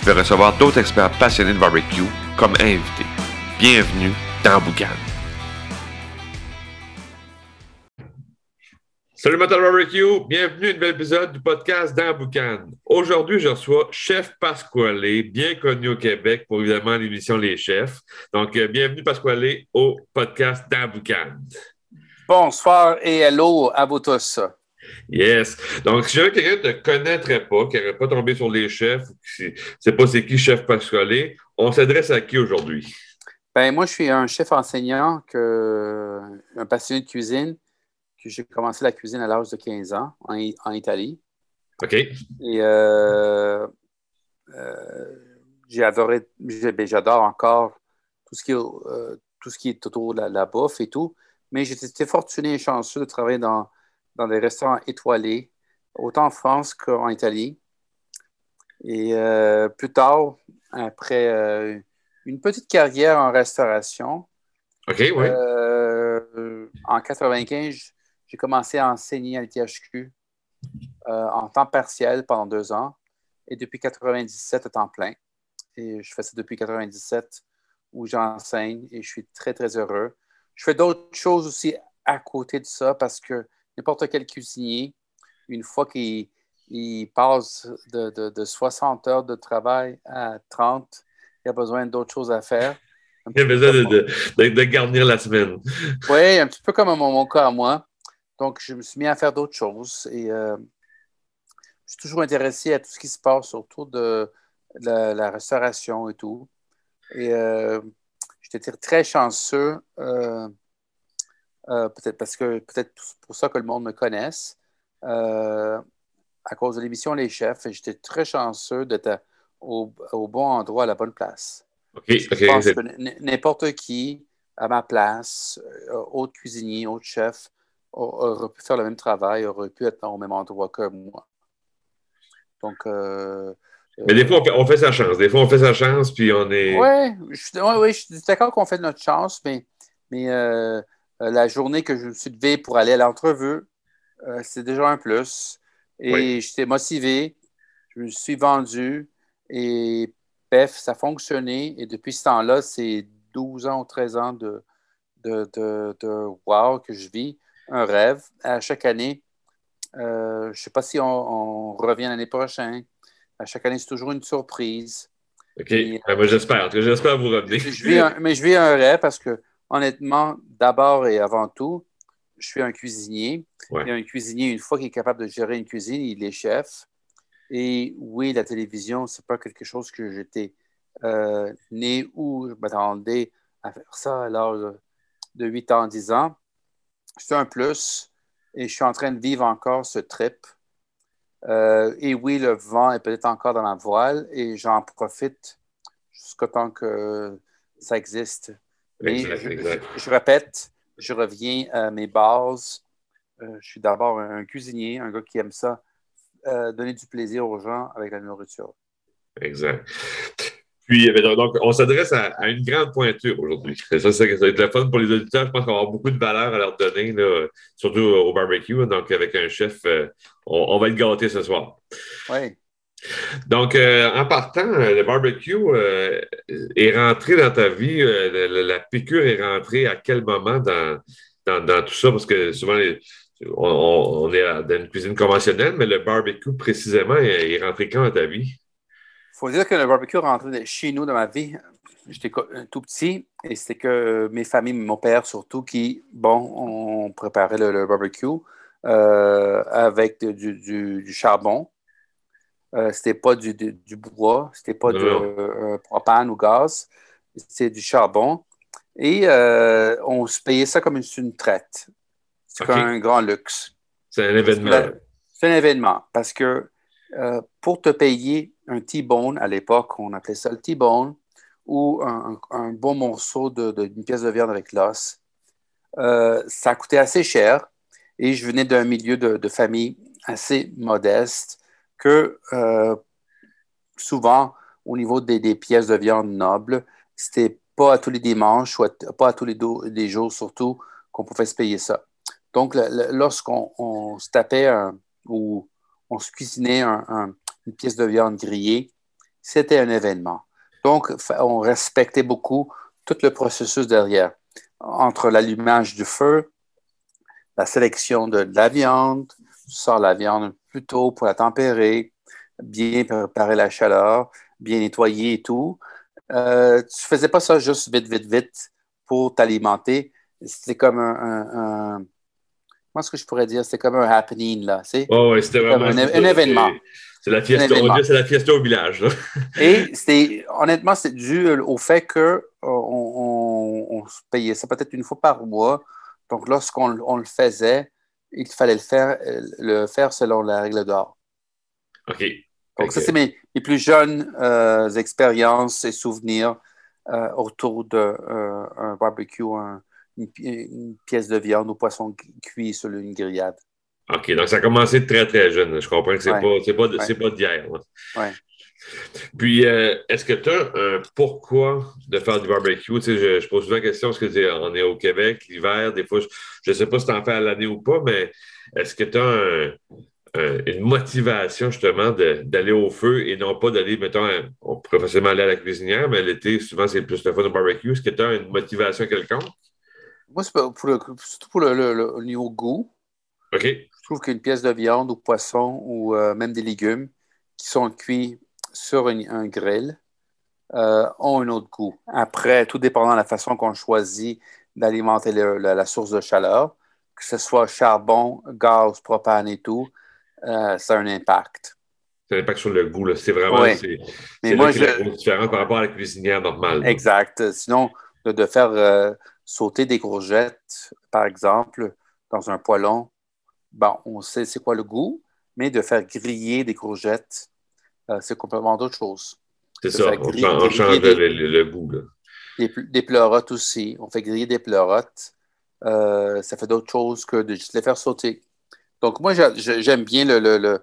je vais recevoir d'autres experts passionnés de barbecue comme invités. Bienvenue dans la Boucane. Salut Matin Barbecue, bienvenue à un nouvel épisode du podcast Dans la Boucane. Aujourd'hui, je reçois Chef Pasquale, bien connu au Québec pour évidemment l'émission Les Chefs. Donc, bienvenue Pasquale au podcast Dans la Boucane. Bonsoir et hello à vous tous. Yes. Donc, si jamais quelqu'un ne te connaîtrait pas, qui n'aurait pas tombé sur Les Chefs, qui ne sait pas c'est qui Chef Pasquale, on s'adresse à qui aujourd'hui? Ben moi, je suis un chef enseignant, un passionné de cuisine. J'ai commencé la cuisine à l'âge de 15 ans en Italie. OK. Et j'adore encore tout ce qui est autour de la bouffe et tout. Mais j'étais fortuné et chanceux de travailler dans des restaurants étoilés, autant en France qu'en Italie. Et plus tard, après une petite carrière en restauration, OK, oui. En 1995, j'ai commencé à enseigner à l'ITHQ en temps partiel pendant 2 ans et depuis 1997 à temps plein. Et je fais ça depuis 1997 où j'enseigne et je suis très, très heureux. Je fais d'autres choses aussi à côté de ça parce que n'importe quel cuisinier, une fois qu'il passe de 60 heures de travail à 30, il a besoin d'autres choses à faire. Il a besoin de garnir la semaine. Oui, un petit peu comme mon cas à moi. Donc, je me suis mis à faire d'autres choses et je suis toujours intéressé à tout ce qui se passe autour de la restauration et tout. Et j'étais très chanceux, peut-être pour ça que le monde me connaisse, à cause de l'émission Les Chefs. Et j'étais très chanceux d'être au bon endroit, à la bonne place. Je pense que n'importe qui, à ma place, autre cuisinier, autre chef, aurait pu faire le même travail, aurait pu être au même endroit que moi. Donc, mais des fois, on fait sa chance. Des fois, on fait sa chance, puis on est... Oui, je suis d'accord qu'on fait notre chance, mais la journée que je me suis levé pour aller à l'entrevue, c'est déjà un plus. Et j'étais motivé, je me suis vendu, et bref, ça a fonctionné. Et depuis ce temps-là, c'est 12 ans ou 13 ans de wow que je vis. Un rêve. À chaque année, je ne sais pas si on revient l'année prochaine. À chaque année, c'est toujours une surprise. OK. Et, ben, j'espère. J'espère vous revenir. Je vis un rêve parce que, honnêtement, d'abord et avant tout, je suis un cuisinier. Ouais. Et un cuisinier, une fois qu'il est capable de gérer une cuisine, il est chef. Et oui, la télévision, c'est pas quelque chose que j'étais né ou je m'attendais à faire ça à l'âge de 8 ans, 10 ans. C'est un plus et je suis en train de vivre encore ce trip. Et oui, le vent est peut-être encore dans la voile et j'en profite jusqu'à temps que ça existe. Mais je répète, je reviens à mes bases. Je suis d'abord un cuisinier, un gars qui aime ça. Donner du plaisir aux gens avec la nourriture. Exact. Puis, donc, on s'adresse à une grande pointure aujourd'hui. Ça va être le fun pour les auditeurs. Je pense qu'on va avoir beaucoup de valeur à leur donner, là, surtout au barbecue. Donc, avec un chef, on va être gâtés ce soir. Oui. Donc, en partant, le barbecue est rentré dans ta vie. La piqûre est rentrée à quel moment dans tout ça? Parce que souvent, on est dans une cuisine conventionnelle, mais le barbecue, précisément, est rentré quand dans ta vie? Il faut dire que le barbecue est rentré chez nous dans ma vie. J'étais tout petit et c'était que mes familles, mon père surtout, on préparait le barbecue avec du charbon. C'était pas du bois, c'était pas de propane ou gaz, c'était du charbon. Et on se payait ça comme une traite. C'est okay. Un grand luxe. C'est un événement. C'est un événement parce que pour te payer un T-bone, à l'époque, on appelait ça le T-bone, ou un bon morceau d'une pièce de viande avec l'os. Ça coûtait assez cher et je venais d'un milieu de famille assez modeste que souvent, au niveau des pièces de viande nobles, c'était pas à tous les dimanches, pas à tous les jours surtout, qu'on pouvait se payer ça. Donc, lorsqu'on se tapait ou on se cuisinait une pièce de viande grillée, c'était un événement. Donc, on respectait beaucoup tout le processus derrière, entre l'allumage du feu, la sélection de la viande, tu sors la viande plus tôt pour la tempérer, bien préparer la chaleur, bien nettoyer et tout. Tu ne faisais pas ça juste vite pour t'alimenter. C'était comme comment est-ce que je pourrais dire? C'était comme un happening, là. Oh, oui, c'était vraiment un événement. C'est la fiesta au village. Et honnêtement, c'est dû au fait qu'on se payait ça peut-être une fois par mois. Donc, lorsqu'on le faisait, il fallait le faire selon la règle d'or. OK. Donc, ça, c'est mes plus jeunes expériences et souvenirs autour d'un barbecue, une pièce de viande ou poisson cuit sur une grillade. OK, donc ça a commencé très, très jeune. Je comprends que c'est pas d'hier. Oui. Puis, est-ce que tu as un pourquoi de faire du barbecue? Tu sais, je pose souvent la question, parce qu'on est au Québec, l'hiver, des fois, je ne sais pas si tu en fais à l'année ou pas, mais est-ce que tu as une motivation, justement, d'aller au feu et non pas d'aller, mettons, on pourrait facilement aller à la cuisinière, mais l'été, souvent, c'est plus le fun au barbecue. Est-ce que tu as une motivation quelconque? Moi, c'est surtout pour le niveau goût. OK. Je trouve qu'une pièce de viande ou poisson ou même des légumes qui sont cuits sur un grill ont un autre goût. Après, tout dépendant de la façon qu'on choisit d'alimenter la source de chaleur, que ce soit charbon, gaz, propane et tout, ça a un impact. C'est un impact sur le goût, là. C'est vraiment différent par rapport à la cuisinière normale. Là. Exact. Sinon, de faire sauter des courgettes, par exemple, dans un poêlon, bon, on sait c'est quoi le goût, mais de faire griller des courgettes, c'est complètement d'autre chose. C'est ça, on change le goût. Là. Des pleurotes aussi, on fait griller des pleurotes, ça fait d'autres choses que de juste les faire sauter. Donc moi, j'aime bien le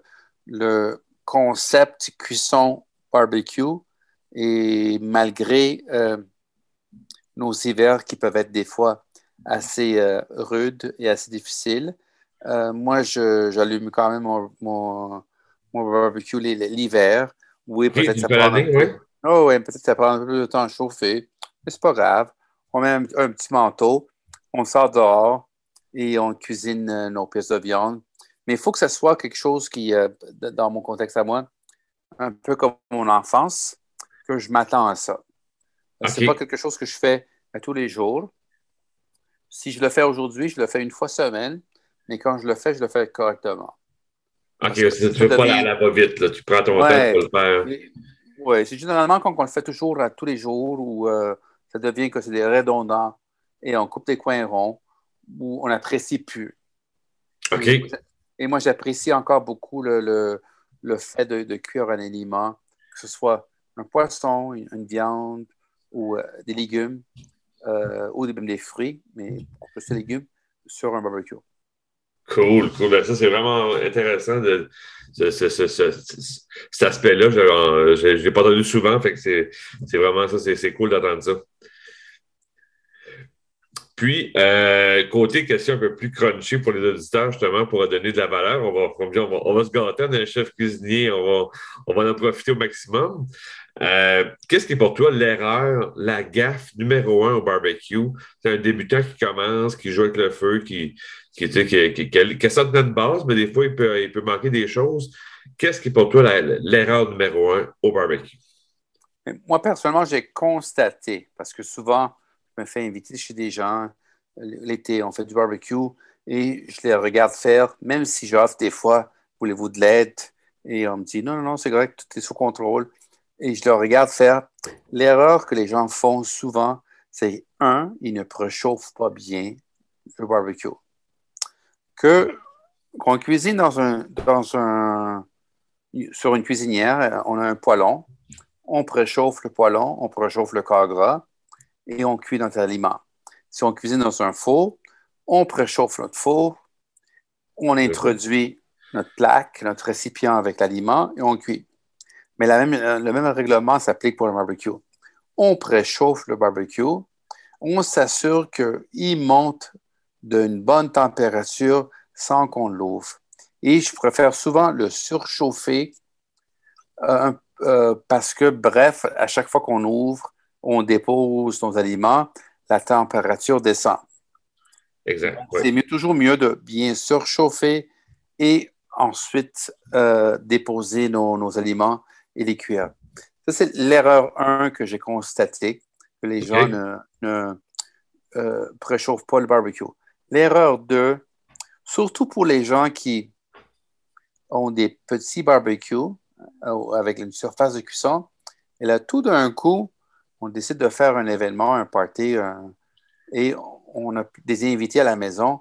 concept cuisson barbecue, et malgré nos hivers qui peuvent être des fois assez rudes et assez difficiles, moi, j'allume quand même mon barbecue l'hiver. Oui, peut-être ça prend un peu de temps à chauffer, mais c'est pas grave. On met un petit manteau, on sort dehors et on cuisine nos pièces de viande. Mais il faut que ce soit quelque chose qui, dans mon contexte à moi, un peu comme mon enfance, que je m'attends à ça. Okay. C'est pas quelque chose que je fais à tous les jours. Si je le fais aujourd'hui, je le fais une fois semaine, mais quand je le fais correctement. OK, tu ne veux pas aller à vite, là. Tu prends ton temps pour le faire. Oui, c'est généralement quand on le fait toujours à tous les jours où ça devient que c'est des redondants et on coupe des coins ronds où on n'apprécie plus. OK. Et moi, j'apprécie encore beaucoup le fait de cuire un aliment, que ce soit un poisson, une viande, ou des légumes, ou même des fruits, mais plus des légumes, sur un barbecue. Cool. Ça, c'est vraiment intéressant, cet aspect-là. Je ne l'ai pas entendu souvent, fait que c'est vraiment ça, c'est cool d'entendre ça. Puis, côté question un peu plus crunchy pour les auditeurs, justement, pour donner de la valeur, on va se gâter d'un chef cuisinier, on va en profiter au maximum. Qu'est-ce qui est pour toi l'erreur, la gaffe numéro 1 au barbecue? C'est un débutant qui commence, qui joue avec le feu, qui sort de notre base, mais des fois, il peut manquer des choses. Qu'est-ce qui est pour toi l'erreur numéro 1 au barbecue? Moi, personnellement, j'ai constaté, parce que souvent, je me fais inviter chez des gens l'été, on fait du barbecue et je les regarde faire, même si j'offre des fois, voulez-vous de l'aide? Et on me dit non, c'est correct, tout est sous contrôle. Et je le regarde faire. L'erreur que les gens font souvent, c'est ils ne préchauffent pas bien le barbecue. Qu'on cuisine dans un sur une cuisinière, on a un poêlon, on préchauffe le poêlon, on préchauffe le corps gras et on cuit notre aliment. Si on cuisine dans un four, on préchauffe notre four, on introduit notre plaque, notre récipient avec l'aliment et on cuit. Mais le même règlement s'applique pour le barbecue. On préchauffe le barbecue, on s'assure qu'il monte d'une bonne température sans qu'on l'ouvre. Et je préfère souvent le surchauffer parce que, bref, à chaque fois qu'on ouvre, on dépose nos aliments, la température descend. Exact. Donc, c'est toujours mieux de bien surchauffer et ensuite déposer nos aliments et les cuire. Ça, c'est l'erreur 1 que j'ai constatée, que les gens ne préchauffent pas le barbecue. L'erreur 2, surtout pour les gens qui ont des petits barbecues avec une surface de cuisson, et là, tout d'un coup, on décide de faire un événement, un party, et on a des invités à la maison.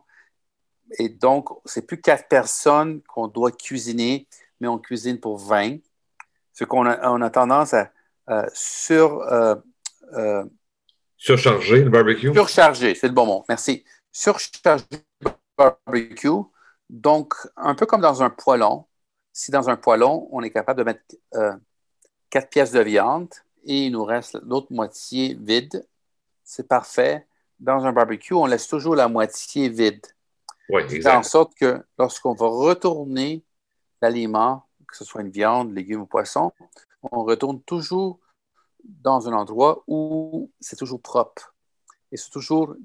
Et donc, c'est plus 4 personnes qu'on doit cuisiner, mais on cuisine pour 20. C'est qu'on a tendance à surcharger le barbecue. Surcharger, c'est le bon mot, merci. Surcharger le barbecue. Donc, un peu comme dans un poêlon. Si dans un poêlon, on est capable de mettre 4 pièces de viande et il nous reste l'autre moitié vide, c'est parfait. Dans un barbecue, on laisse toujours la moitié vide. Oui, exact. C'est en sorte que lorsqu'on va retourner l'aliment, que ce soit une viande, légumes ou poisson, on retourne toujours dans un endroit où c'est toujours propre et c'est toujours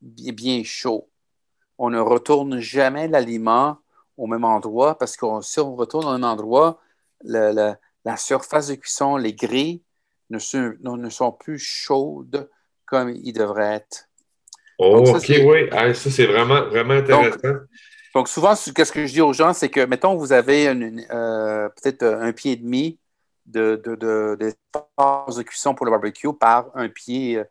bien chaud. On ne retourne jamais l'aliment au même endroit parce que si on retourne dans un endroit, la surface de cuisson, les grilles ne sont plus chaudes comme ils devraient être. Oh, donc, ça, OK, oui. Ah, ça, c'est vraiment, vraiment intéressant. Donc, souvent, ce que je dis aux gens, c'est que, mettons, vous avez peut-être un pied et demi d'espace de cuisson pour le barbecue par un pied,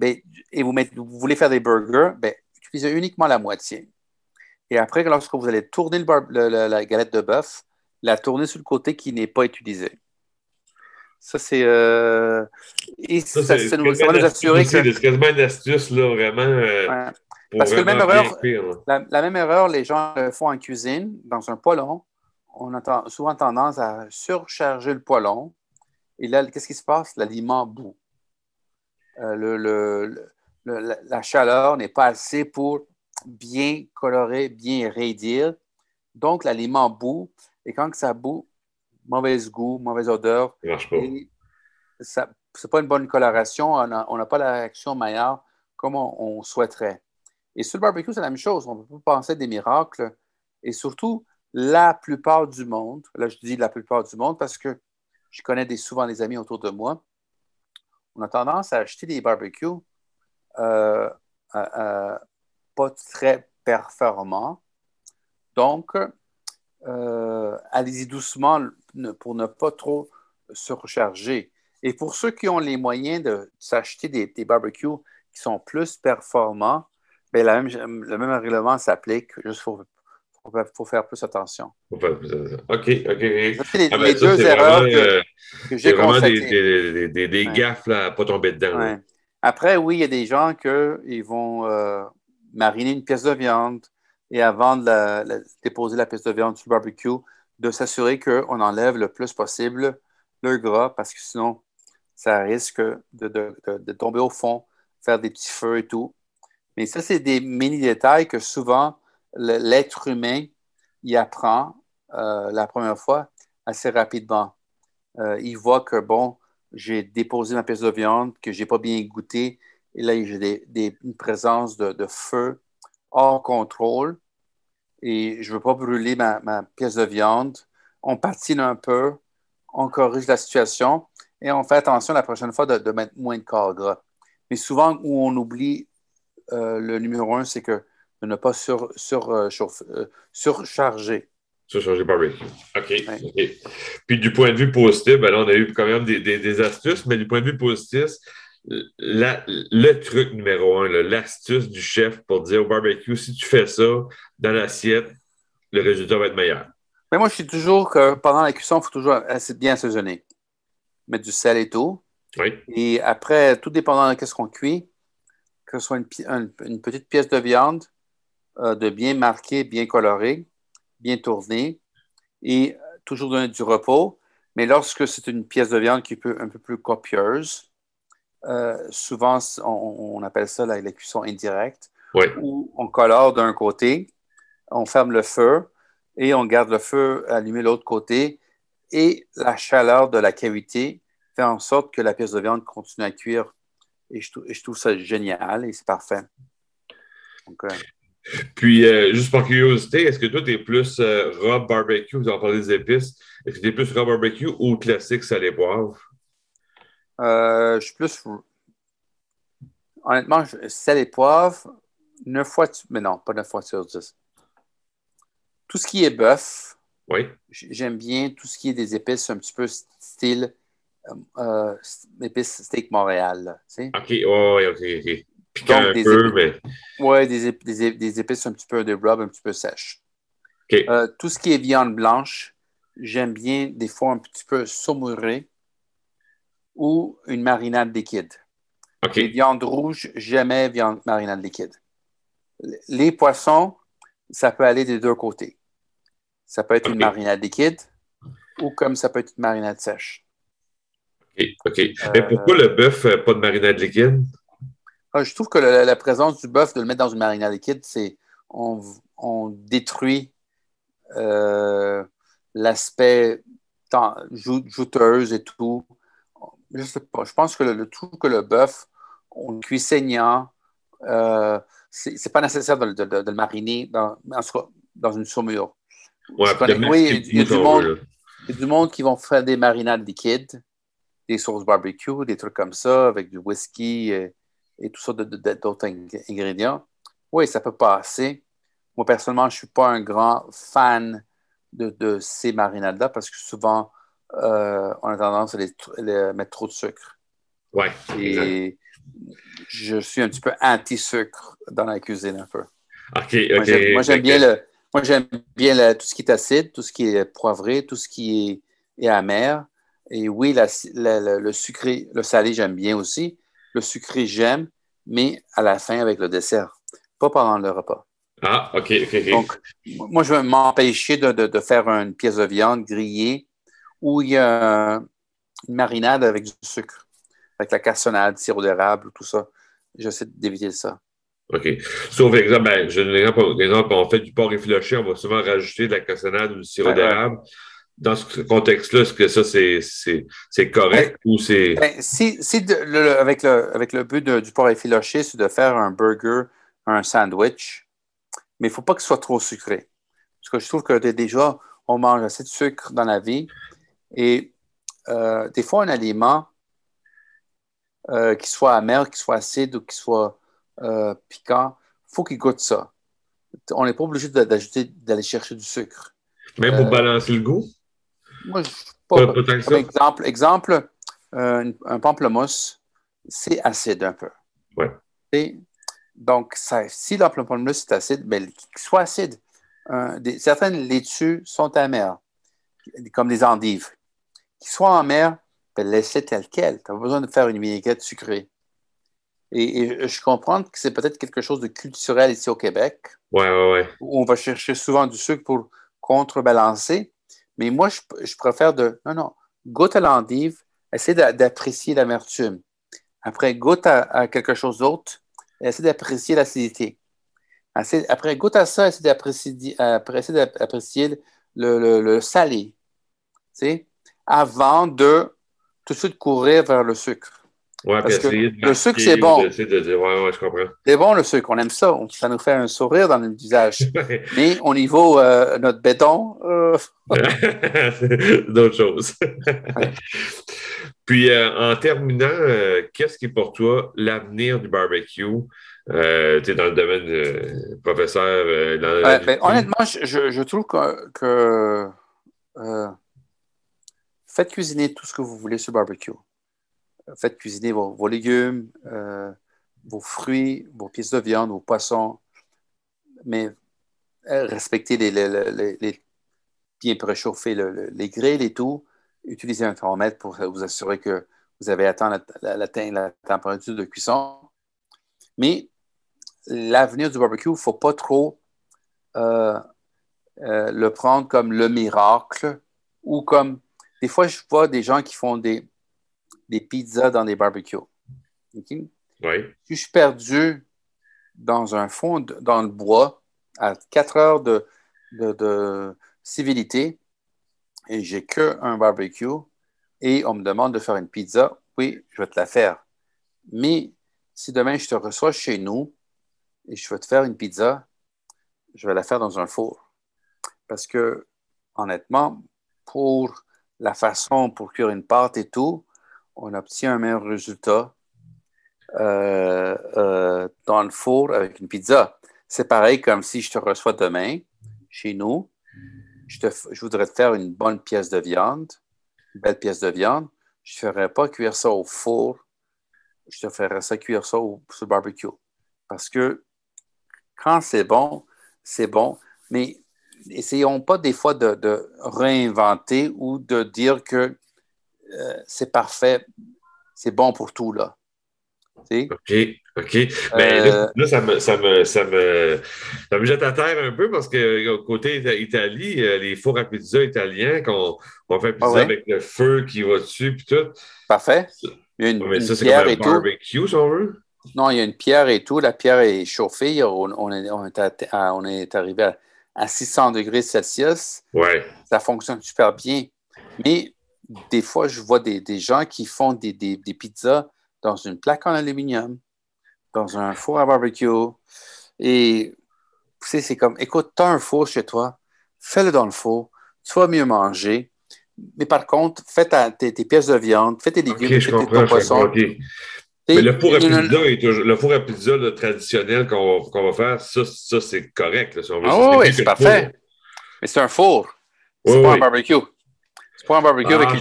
et vous voulez faire des burgers, utilisez uniquement la moitié. Et après, lorsque vous allez tourner la galette de bœuf, la tourner sur le côté qui n'est pas utilisé. Ça, c'est... et ça nous assurer que... C'est quasiment une astuce, là, vraiment... Ouais. Parce que la même erreur, les gens le font en cuisine, dans un poêlon. On a souvent tendance à surcharger le poêlon. Et là, qu'est-ce qui se passe? L'aliment bout. La chaleur n'est pas assez pour bien colorer, bien raidir. Donc, l'aliment bout. Et quand ça bout, mauvais goût, mauvaise odeur. Ça marche pas. C'est pas une bonne coloration. On n'a pas la réaction Maillard comme on souhaiterait. Et sur le barbecue, c'est la même chose. On ne peut pas penser à des miracles. Et surtout, la plupart du monde, là, je dis la plupart du monde parce que je connais souvent des amis autour de moi, on a tendance à acheter des barbecues pas très performants. Donc, allez-y doucement pour ne pas trop surcharger. Et pour ceux qui ont les moyens de s'acheter des barbecues qui sont plus performants, le même règlement s'applique, juste faut faire plus attention. OK. Ça, les deux erreurs vraiment, que j'ai constatées. C'est vraiment des gaffes là, à ne pas tomber dedans. Ouais. Après, oui, il y a des gens qui vont mariner une pièce de viande et avant de déposer la pièce de viande sur le barbecue, de s'assurer qu'on enlève le plus possible le gras parce que sinon, ça risque de tomber au fond, faire des petits feux et tout. Mais ça, c'est des mini-détails que souvent, l'être humain y apprend la première fois assez rapidement. Il voit que, j'ai déposé ma pièce de viande, que je n'ai pas bien goûté, et là, j'ai une présence de feu hors contrôle, et je ne veux pas brûler ma pièce de viande. On patine un peu, on corrige la situation, et on fait attention la prochaine fois de mettre moins de corps gras. Mais souvent, où on oublie... le numéro 1, c'est que de ne pas surcharger. Surcharger le barbecue. OK. Puis du point de vue positif, là, on a eu quand même des astuces, mais du point de vue positif, le truc numéro 1, l'astuce du chef pour dire au barbecue, si tu fais ça dans l'assiette, le résultat va être meilleur. Mais moi, je suis toujours que pendant la cuisson, il faut toujours assez bien assaisonner. Mettre du sel et tout. Oui. Et après, tout dépendant de ce qu'on cuit, que ce soit une petite pièce de viande, de bien marquée, bien colorée, bien tournée, et toujours donner du repos. Mais lorsque c'est une pièce de viande qui est un peu plus copieuse, souvent, on appelle ça la cuisson indirecte, oui. Où on colore d'un côté, on ferme le feu et on garde le feu allumé de l'autre côté et la chaleur de la cavité fait en sorte que la pièce de viande continue à cuire. Et je trouve ça génial et c'est parfait. Donc, Puis, juste par curiosité, est-ce que toi, t'es plus raw barbecue, vous en parlez des épices, est-ce que t'es plus raw barbecue ou classique salé poivre? Je suis plus... Honnêtement, sel et poivre, 9 fois... Mais non, pas 9 fois sur 10. Tout ce qui est bœuf, oui. J'aime bien tout ce qui est des épices un petit peu style épices steak Montréal. Là, tu sais? OK, oh, OK. Piquant donc, un peu, épices, mais... Oui, des épices un petit peu de rub, un petit peu sèches. Okay. Tout ce qui est viande blanche, j'aime bien des fois un petit peu saumuré ou une marinade liquide. Okay. Les viandes rouges, jamais viande marinade liquide. Les poissons, ça peut aller des deux côtés. Ça peut être okay. Une marinade liquide ou comme ça peut être une marinade sèche. OK. Mais pourquoi le bœuf, pas de marinade liquide? Je trouve que la présence du bœuf, de le mettre dans une marinade liquide, c'est on détruit l'aspect jouteuse et tout. Je sais pas. Je pense que le bœuf, on le cuit saignant. C'est pas nécessaire de le mariner dans une saumure. Ouais, oui, il y a du monde qui vont faire des marinades liquides, des sauces barbecue, des trucs comme ça, avec du whisky et tout ça d'autres ingrédients. Oui, ça peut passer. Moi, personnellement, je ne suis pas un grand fan de ces marinades-là parce que souvent, on a tendance à les mettre trop de sucre. Oui. Et je suis un petit peu anti-sucre dans la cuisine un peu. OK. Moi, j'aime bien tout ce qui est acide, tout ce qui est poivré, tout ce qui est amer. Et oui, le sucré, le salé, j'aime bien aussi. Le sucré, j'aime, mais à la fin avec le dessert, pas pendant le repas. Ah, OK. Donc, moi, je vais m'empêcher de faire une pièce de viande grillée où il y a une marinade avec du sucre, avec la cassonade, sirop d'érable, tout ça. J'essaie d'éviter ça. OK. Sauf, par exemple, on fait du porc effiloché, on va souvent rajouter de la cassonade ou du sirop d'érable. Dans ce contexte-là, est-ce que ça, c'est correct ou c'est... Ben, avec le but du porc effiloché, c'est de faire un burger, un sandwich, mais il ne faut pas que ce soit trop sucré. Parce que je trouve que déjà, on mange assez de sucre dans la vie et des fois, un aliment qui soit amer, qui soit acide ou qui soit piquant, il faut qu'il goûte ça. On n'est pas obligé d'aller chercher du sucre. Même pour balancer le goût? Moi, je suis pas... Par exemple un pamplemousse, c'est acide un peu. Oui. Donc, si le pamplemousse est acide, ben, qu'il soit acide. Certaines laitues sont amères, comme les endives. Qu'ils soient amères, ben, laissez telles quelles. Tu n'as pas besoin de faire une vinaigrette sucrée. Et je comprends que c'est peut-être quelque chose de culturel ici au Québec. Oui. Où on va chercher souvent du sucre pour contrebalancer, mais moi, je préfère goûte à l'endive, essaie d'apprécier l'amertume. Après, goûte à quelque chose d'autre, essaie d'apprécier l'acidité. Après, goûte à ça, essaie d'apprécier le salé, t'sais, avant de tout de suite courir vers le sucre. Ouais, parce que le sucre, c'est bon. Je comprends. C'est bon, le sucre. On aime ça. Ça nous fait un sourire dans le visage. Mais au niveau notre béton... c'est d'autres choses. Ouais. Puis, en terminant, qu'est-ce qui est pour toi l'avenir du barbecue? Tu es dans le domaine professeur... honnêtement, je trouve que faites cuisiner tout ce que vous voulez sur barbecue. Faites cuisiner vos légumes, vos fruits, vos pièces de viande, vos poissons, mais respectez les bien préchauffer les grilles et tout. Utilisez un thermomètre pour vous assurer que vous avez atteint la température de cuisson. Mais l'avenir du barbecue, il ne faut pas trop le prendre comme le miracle ou comme... Des fois, je vois des gens qui font des pizzas dans des barbecues. Okay? Oui. Si je suis perdu dans un fond, dans le bois, à 4 heures de civilité, et j'ai qu'un barbecue, et on me demande de faire une pizza, oui, je vais te la faire. Mais si demain, je te reçois chez nous, et je vais te faire une pizza, je vais la faire dans un four. Parce que, honnêtement, pour la façon pour cuire une pâte et tout, on obtient un meilleur résultat dans le four avec une pizza. C'est pareil comme si je te reçois demain chez nous, je voudrais te faire une bonne pièce de viande, une belle pièce de viande, je ne ferais pas cuire ça au four, je te ferais ça cuire ça sur le barbecue. Parce que quand c'est bon, mais essayons pas des fois de réinventer ou de dire que c'est parfait, c'est bon pour tout, là. Tu sais? OK. Mais là, ça me jette à terre un peu parce que côté Italie, les fours à pizza italiens, qu'on fait pizza avec le feu qui va dessus puis tout. Parfait. Il y a une pierre et tout. C'est comme un barbecue, si on veut. Non, il y a une pierre et tout. La pierre est chauffée. On est arrivé à 600 degrés Celsius. Ouais. Ça fonctionne super bien. Mais des fois, je vois des gens qui font des pizzas dans une plaque en aluminium, dans un four à barbecue. Et c'est comme, écoute, t'as un four chez toi, fais-le dans le four, tu vas mieux manger. Mais par contre, fais tes pièces de viande, fais tes légumes, fais ton poisson. Mais le four à pizza, le traditionnel qu'on va faire, ça c'est correct. Là, si on veut, oui, c'est parfait. Mais c'est un four. C'est pas un barbecue. C'est pas un barbecue avec la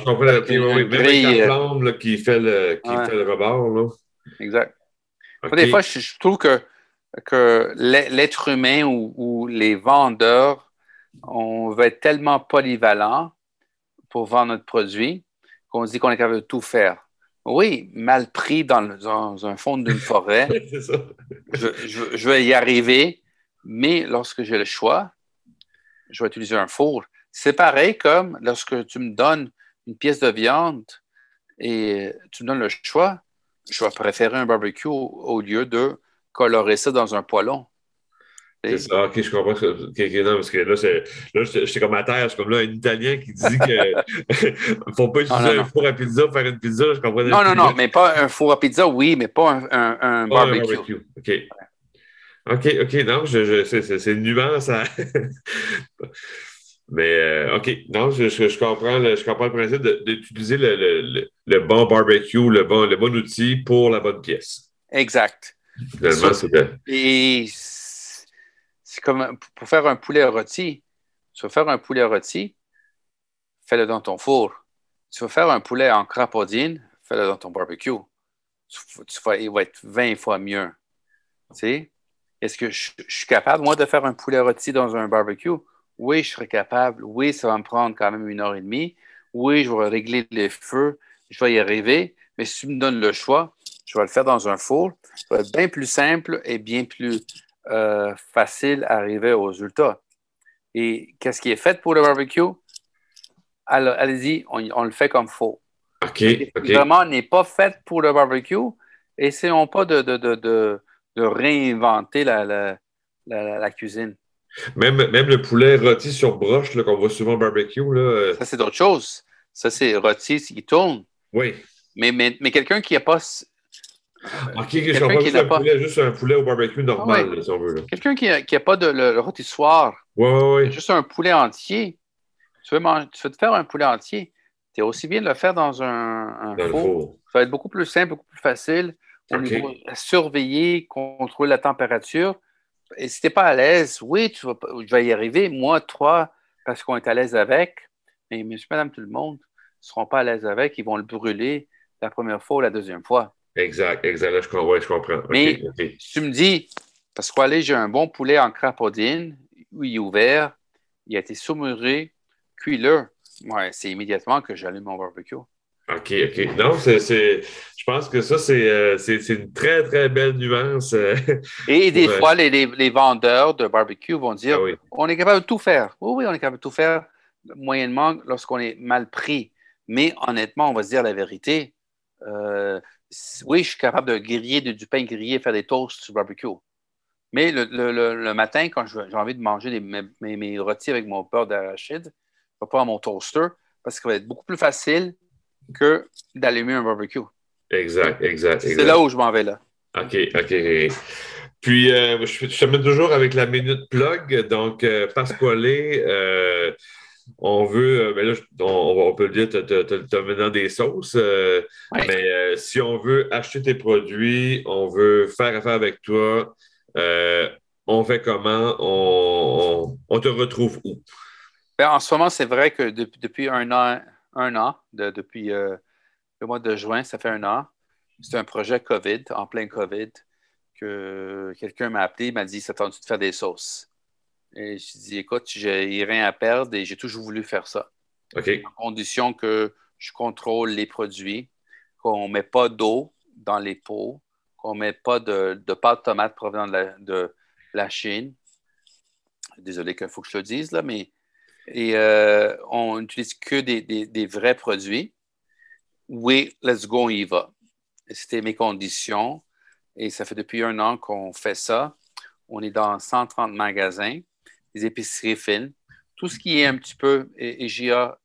flamme là, qui fait le rebord. Là. Exact. Okay. Des fois, je trouve que l'être humain ou les vendeurs, on va être tellement polyvalent pour vendre notre produit qu'on se dit qu'on est capable de tout faire. Oui, mal pris dans un fond d'une forêt. C'est ça. Je vais y arriver, mais lorsque j'ai le choix, je vais utiliser un four. C'est pareil comme lorsque tu me donnes une pièce de viande et tu me donnes le choix, je vais préférer un barbecue au lieu de colorer ça dans un poêlon. C'est ça, OK, je comprends. Non, parce que là j'étais comme à terre, je suis comme là, un Italien qui dit qu'il ne faut pas utiliser un four à pizza pour faire une pizza, je comprends. Non, mais pas un four à pizza, oui, mais pas un barbecue. Un barbecue. OK, non, c'est une nuance. Hein? Mais, OK, non, je comprends le principe d'utiliser le bon barbecue, le bon outil pour la bonne pièce. Exact. Finalement, c'est bien. Et... C'est comme pour faire un poulet rôti. Tu veux faire un poulet rôti, fais-le dans ton four. Tu veux faire un poulet en crapaudine, fais-le dans ton barbecue. Il va être 20 fois mieux. Tu sais? Est-ce que je suis capable, moi, de faire un poulet rôti dans un barbecue? Oui, je serais capable. Oui, ça va me prendre quand même 1h30. Oui, je vais régler les feux. Je vais y arriver. Mais si tu me donnes le choix, je vais le faire dans un four. Ça va être bien plus simple et bien plus... facile à arriver au résultat. Et qu'est-ce qui est fait pour le barbecue? Alors, allez-y, on le fait comme faut. OK. Vraiment, n'est pas fait pour le barbecue. Essayons pas de réinventer la cuisine. Même le poulet rôti sur broche là, qu'on voit souvent au barbecue. Là. Ça, c'est d'autres choses. Ça, c'est rôti qui tourne. Oui. Mais quelqu'un qui n'a pas... OK, je comprends pas juste un poulet au barbecue normal, si on veut. Là. Quelqu'un qui n'a pas le rôtissoir, juste un poulet entier, tu veux te faire un poulet entier, tu es aussi bien de le faire dans un four. Ça va être beaucoup plus simple, beaucoup plus facile au niveau à surveiller, contrôler la température. Et si tu n'es pas à l'aise, oui, je vais y arriver. Moi, toi, parce qu'on est à l'aise avec, mais monsieur, madame, tout le monde ne seront pas à l'aise avec, ils vont le brûler la première fois ou la deuxième fois. Exact. Là, je comprends. Mais si tu me dis, Pasquale, j'ai un bon poulet en crapaudine, il est ouvert, il a été saumuré, Puis là, ouais, c'est immédiatement que j'allume mon barbecue. OK, OK. Non, je pense que ça, c'est une très, très belle nuance. Et des fois, les vendeurs de barbecue vont dire, ah oui, on est capable de tout faire. Oui, oui, on est capable de tout faire, moyennement, lorsqu'on est mal pris. Mais honnêtement, on va se dire la vérité. Oui, je suis capable de griller du pain grillé, faire des toasts sur barbecue. Mais le matin, quand j'ai envie de manger mes rôtis avec mon beurre d'arachide, je vais prendre mon toaster parce que ça va être beaucoup plus facile que d'allumer un barbecue. Exact. C'est là où je m'en vais, là. OK. Puis, je te mets toujours avec la minute plug. Donc, Pasquale, on veut... Mais là, on peut le dire, tu as maintenant des sauces. Ouais. Mais si on veut acheter tes produits, on veut faire affaire avec toi, on fait comment? On te retrouve où? Ben, en ce moment, c'est vrai que depuis un an, depuis le mois de juin, ça fait un an. C'est un projet COVID, en plein COVID, que quelqu'un m'a appelé, il m'a dit « S'attends-tu de faire des sauces? » Et je dis « Écoute, j'ai rien à perdre et j'ai toujours voulu faire ça. Okay. » En condition que je contrôle les produits, qu'on ne met pas d'eau dans les pots, qu'on ne met pas de pâte tomate provenant de la Chine. Désolé qu'il faut que je le dise, là, mais... Et on n'utilise que des vrais produits. Oui, let's go, on y va. C'était mes conditions. Et ça fait depuis un an qu'on fait ça. On est dans 130 magasins, des épiceries fines. Tout ce qui est un petit peu IGA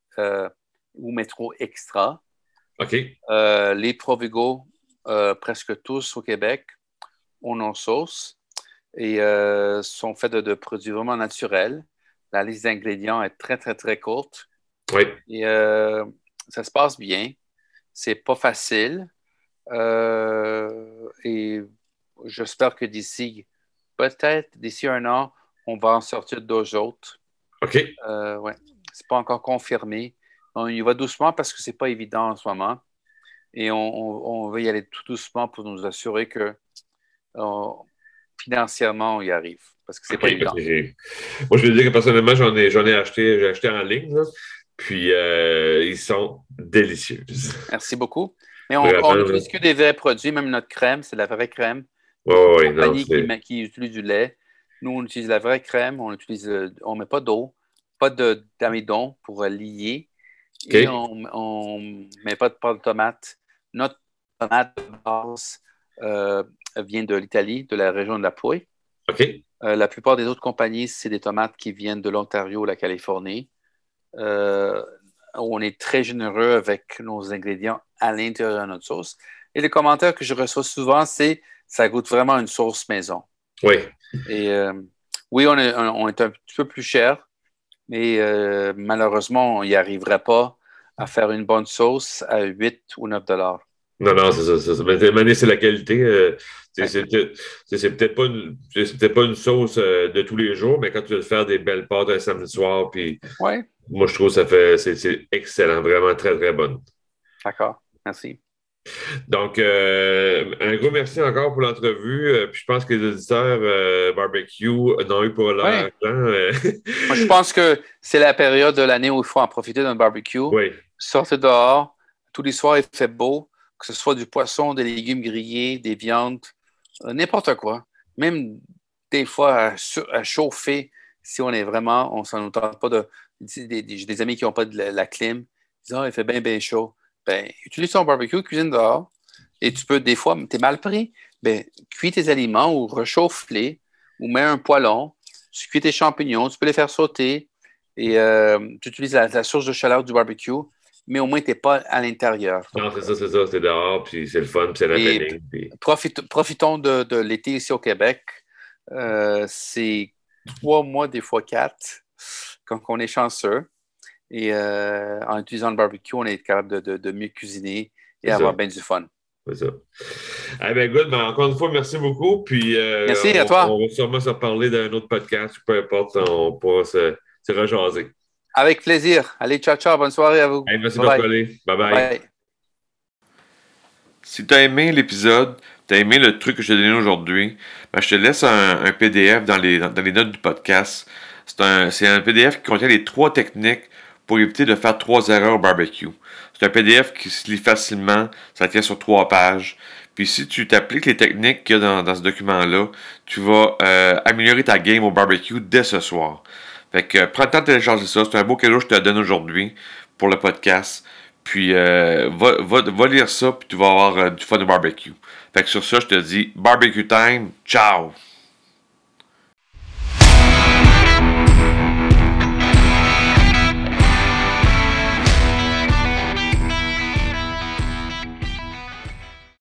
ou Métro Extra. OK. Les Provigo, presque tous au Québec, on en sauce. Et sont faits de produits vraiment naturels. La liste d'ingrédients est très, très, très courte. Oui. Et ça se passe bien. C'est pas facile. Et j'espère que d'ici un an, on va en sortir d'autres autres. OK. Ouais. C'est pas encore confirmé. On y va doucement parce que c'est pas évident en ce moment. Et on veut y aller tout doucement pour nous assurer que financièrement, on y arrive. Parce que c'est pas évident. Moi, je veux dire que personnellement, j'ai acheté en ligne, là. Puis ils sont délicieux. Merci beaucoup. Mais on n'utilise que des vrais produits, même notre crème, c'est la vraie crème. Oh, une compagnie qui utilise du lait. Nous, on utilise la vraie crème, on met pas d'eau, pas d'amidon pour lier. Okay. Et on met pas de pâte de tomate. Notre tomate de base vient de l'Italie, de la région de la Pouille. OK. La plupart des autres compagnies, c'est des tomates qui viennent de l'Ontario, la Californie. On est très généreux avec nos ingrédients à l'intérieur de notre sauce. Et les commentaires que je reçois souvent, c'est « ça goûte vraiment une sauce maison ». Oui. Et oui, on est un petit peu plus cher, mais malheureusement, on n'y arriverait pas à faire une bonne sauce à 8 ou 9 $. Non, c'est ça. Mais c'est la qualité. C'est peut-être pas une sauce de tous les jours, mais quand tu veux faire des belles pâtes un samedi soir, puis ouais. Moi, je trouve que c'est excellent, vraiment très, très bonne. D'accord, merci. Donc, un gros merci encore pour l'entrevue. Puis je pense que les auditeurs barbecue n'ont eu pour leur argent. Moi, je pense que c'est la période de l'année où il faut en profiter d'un barbecue. Oui. Sortez dehors, tous les soirs, il fait beau. Que ce soit du poisson, des légumes grillés, des viandes, n'importe quoi. Même des fois à chauffer, si on est vraiment, on ne s'en tente pas de... J'ai des amis qui n'ont pas de la clim, ils disent « Ah, il fait bien, bien chaud. » Ben, utilise ton barbecue, cuisine dehors, et tu peux, des fois, tu es mal pris, ben, cuis tes aliments ou rechauffe-les, ou mets un poêlon, tu cuis tes champignons, tu peux les faire sauter, et tu utilises la source de chaleur du barbecue, mais au moins, tu n'es pas à l'intérieur. Non, c'est ça. C'est dehors, puis c'est le fun, puis c'est l'appeling. Puis... Profitons de l'été ici au Québec. C'est 3 mois, des fois 4, quand on est chanceux. Et en utilisant le barbecue, on est capable de mieux cuisiner et avoir bien du fun. C'est ça. Ah ben good, ben encore une fois, merci beaucoup. Puis, merci à toi. On va sûrement se reparler d'un autre podcast, peu importe, on pourra se rejaser. Avec plaisir. Allez, ciao, ciao. Bonne soirée à vous. Hey, merci beaucoup. Bye-bye. Si tu as aimé l'épisode, tu as aimé le truc que je t'ai donné aujourd'hui, ben je te laisse un PDF dans les notes du podcast. C'est un PDF qui contient les 3 techniques pour éviter de faire 3 erreurs au barbecue. C'est un PDF qui se lit facilement, ça tient sur 3 pages. Puis si tu t'appliques les techniques qu'il y a dans ce document-là, tu vas améliorer ta game au barbecue dès ce soir. Fait que prends le temps de télécharger ça, c'est un beau cadeau que je te donne aujourd'hui pour le podcast. Puis va lire ça, puis tu vas avoir du fun au barbecue. Fait que sur ça, je te dis barbecue time, ciao!